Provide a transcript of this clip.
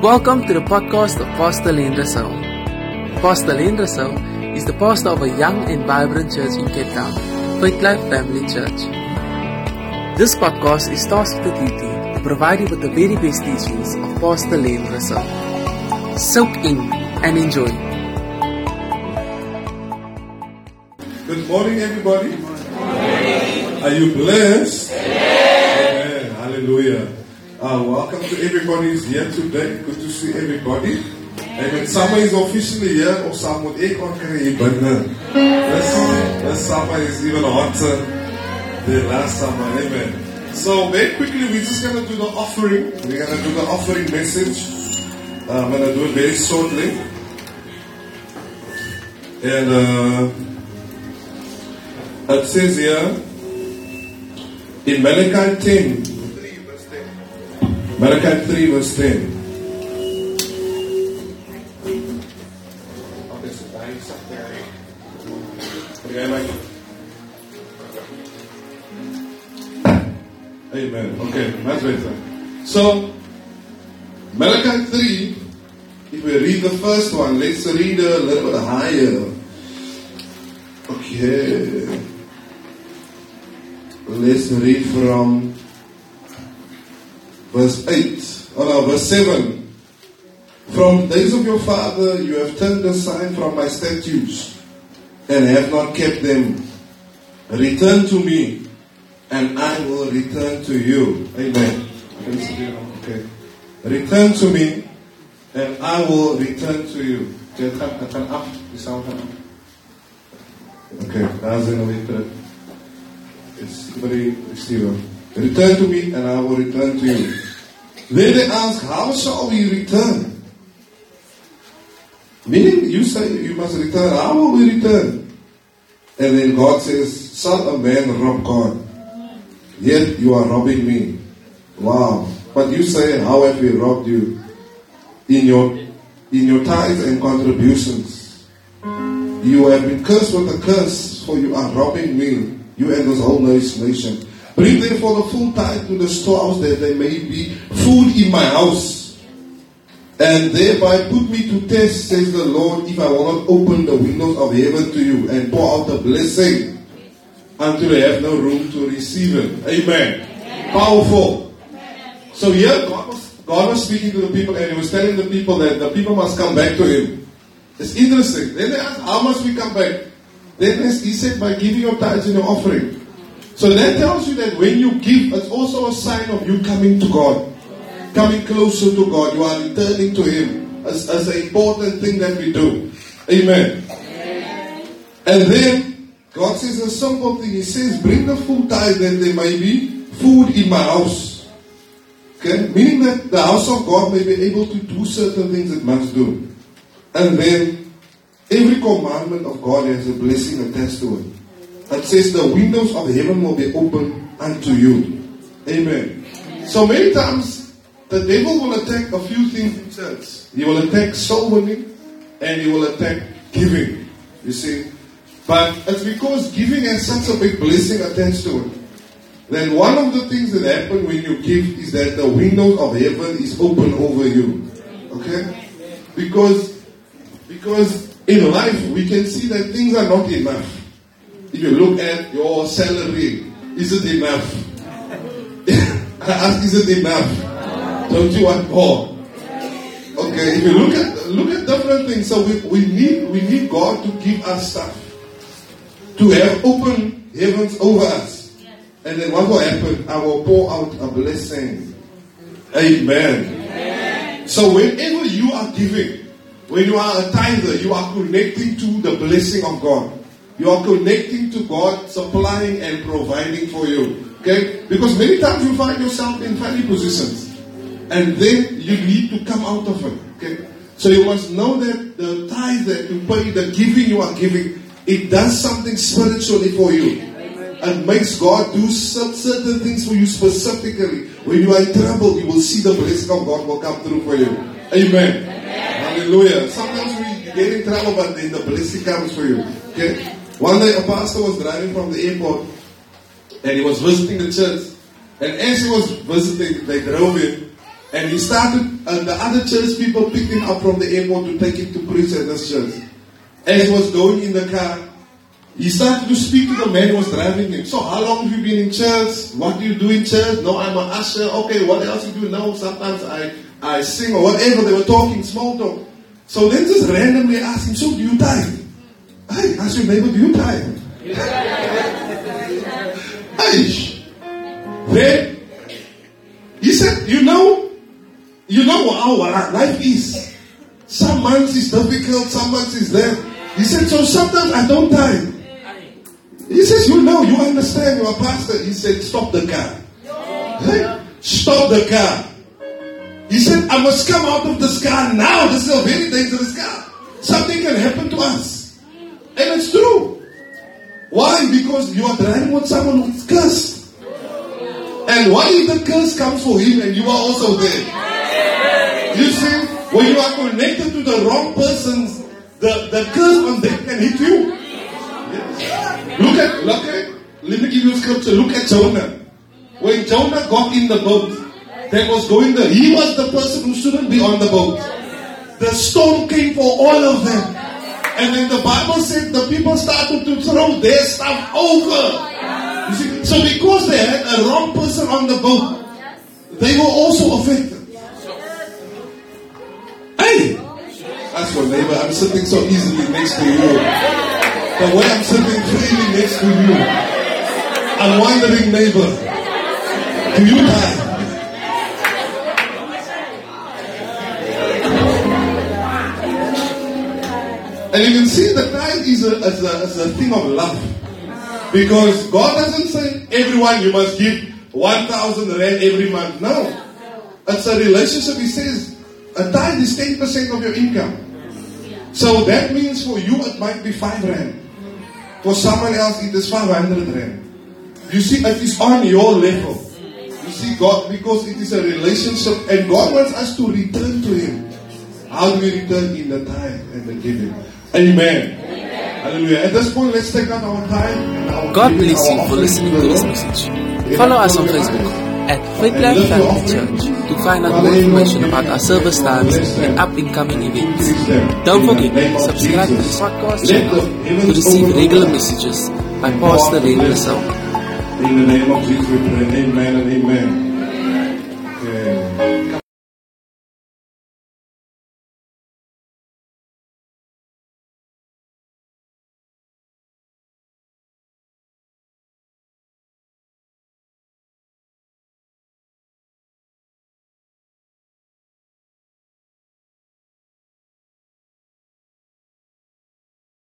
Welcome to the podcast of Pastor Lane Rousseau. Pastor Lane Rousseau is the pastor of a young and vibrant church in Cape Town, Faithlife Family Church. This podcast is tasked with the duty to provide you with the very best teachings of Pastor Lane Rousseau. Soak in and enjoy. Good morning, everybody. Good morning. Are you blessed? Amen. Hallelujah. Welcome to everybody who's here today. Good to see everybody. Amen. Summer is officially here. Or summer this summer is even hotter than last summer. Amen. So very quickly, we're just going to do the offering. We're going to do the offering message. I'm going to do it very shortly. And it says here in Malachi 3 verse 10. Amen. Okay, much better. So, Malachi 3, if we read the first one, let's read a little bit higher. Okay. Let's read from verse 7. From the days of your father you have turned aside from my statutes and have not kept them. Return to me, and I will return to you. Amen. Okay. Return to me, and I will return to you. Okay, that's it. It's very stable. Return to me, and I will return to you. Then they ask, how shall we return? Meaning, you say you must return. How will we return? And then God says, shall a man rob God? Yet you are robbing me. Wow. But you say, how have we robbed you? In your tithes and contributions. You have been cursed with a curse, for you are robbing me, you and this whole nation. Bring therefore the full tithe to the storehouse, that there may be food in my house. And thereby put me to test, says the Lord, if I will not open the windows of heaven to you and pour out the blessing until I have no room to receive it. Amen. Amen. Powerful. Amen. So here God was speaking to the people, and he was telling the people that the people must come back to him. It's interesting. Then they asked, how must we come back? Then he said, by giving your tithes and your offering. So that tells you that when you give, it's also a sign of you coming to God. Coming closer to God. You are returning to Him. That's an important thing that we do. Amen. Amen. And then, God says a simple thing. He says, bring the full tithe that there may be food in my house. Okay? Meaning that the house of God may be able to do certain things it must do. And then, every commandment of God has a blessing attached to it. It says the windows of heaven will be open unto you. Amen. Amen. So many times the devil will attack a few things in church. He will attack soul winning, and he will attack giving. You see. But it's because giving has such a big blessing attached to it. Then one of the things that happen when you give is that the windows of heaven is open over you. Okay? Because in life we can see that things are not enough. If you look at your salary, is it enough? I ask, is it enough? Don't you want more? Okay, if you look at different things, so we need God to give us stuff. To have open heavens over us. And then what will happen? I will pour out a blessing. Amen. Amen. So whenever you are giving, when you are a tither, you are connecting to the blessing of God. You are connecting to God, supplying and providing for you. Okay? Because many times you find yourself in funny positions. And then you need to come out of it. Okay? So you must know that the tithe that you pay, the giving you are giving, it does something spiritually for you. And makes God do certain things for you specifically. When you are in trouble, you will see the blessing of God will come through for you. Amen. Amen. Hallelujah. Sometimes we get in trouble, but then the blessing comes for you. Okay? One day a pastor was driving from the airport, and he was visiting the church. And as he was visiting, they drove him, And we started, and the other church people picked him up from the airport to take him to preach at this church. As he was going in the car, he started to speak to the man who was driving him. So, how long have you been in church? What do you do in church? No, I'm an usher. Okay, what else do you do? No, sometimes I sing or whatever. They were talking, small talk. So then just randomly asked him, so do you tithe? Hey, ask your neighbor, do you tithe? Hey. Then he said, you know how our life is. Some months is difficult, some months is there. He said, so sometimes I don't tithe. He says, you know, you understand, you're a pastor. He said, stop the car. Hey, stop the car. He said, I must come out of this car now. This is a very dangerous car. Something can happen to us. And it's true. Why? Because you are driving with someone who's cursed. And what if the curse comes for him and you are also there? You see, when you are connected to the wrong persons, the curse on them can hit you. Yes. Let me give you a scripture. Look at Jonah. When Jonah got in the boat, that was going there. He was the person who shouldn't be on the boat. The storm came for all of them. And then the Bible said the people started to throw their stuff over. You see? So because they had a wrong person on the boat, they were also affected. Hey! That's your neighbor. I'm sitting so easily next to you. The way I'm sitting freely next to you. I'm wondering, neighbor, do you die? And you can see the tithe is a thing of love. Because God doesn't say, everyone, you must give 1,000 rand every month. No. It's a relationship. He says, a tithe is 10% of your income. So that means for you it might be 5 rand. For someone else it is 500 rand. You see, it is on your level. You see, God, because it is a relationship and God wants us to return to Him. How do we return in the tithe and the giving? Amen. Hallelujah. At this point, let's take out our time. God bless you for listening to this message. Follow us on Facebook at Faithlife Family Church to find out more information about our service times and up-and-coming events. Don't forget to subscribe to this podcast channel to receive regular messages by Pastor Lane Rousseau. In the name of Jesus, we pray. Amen and amen.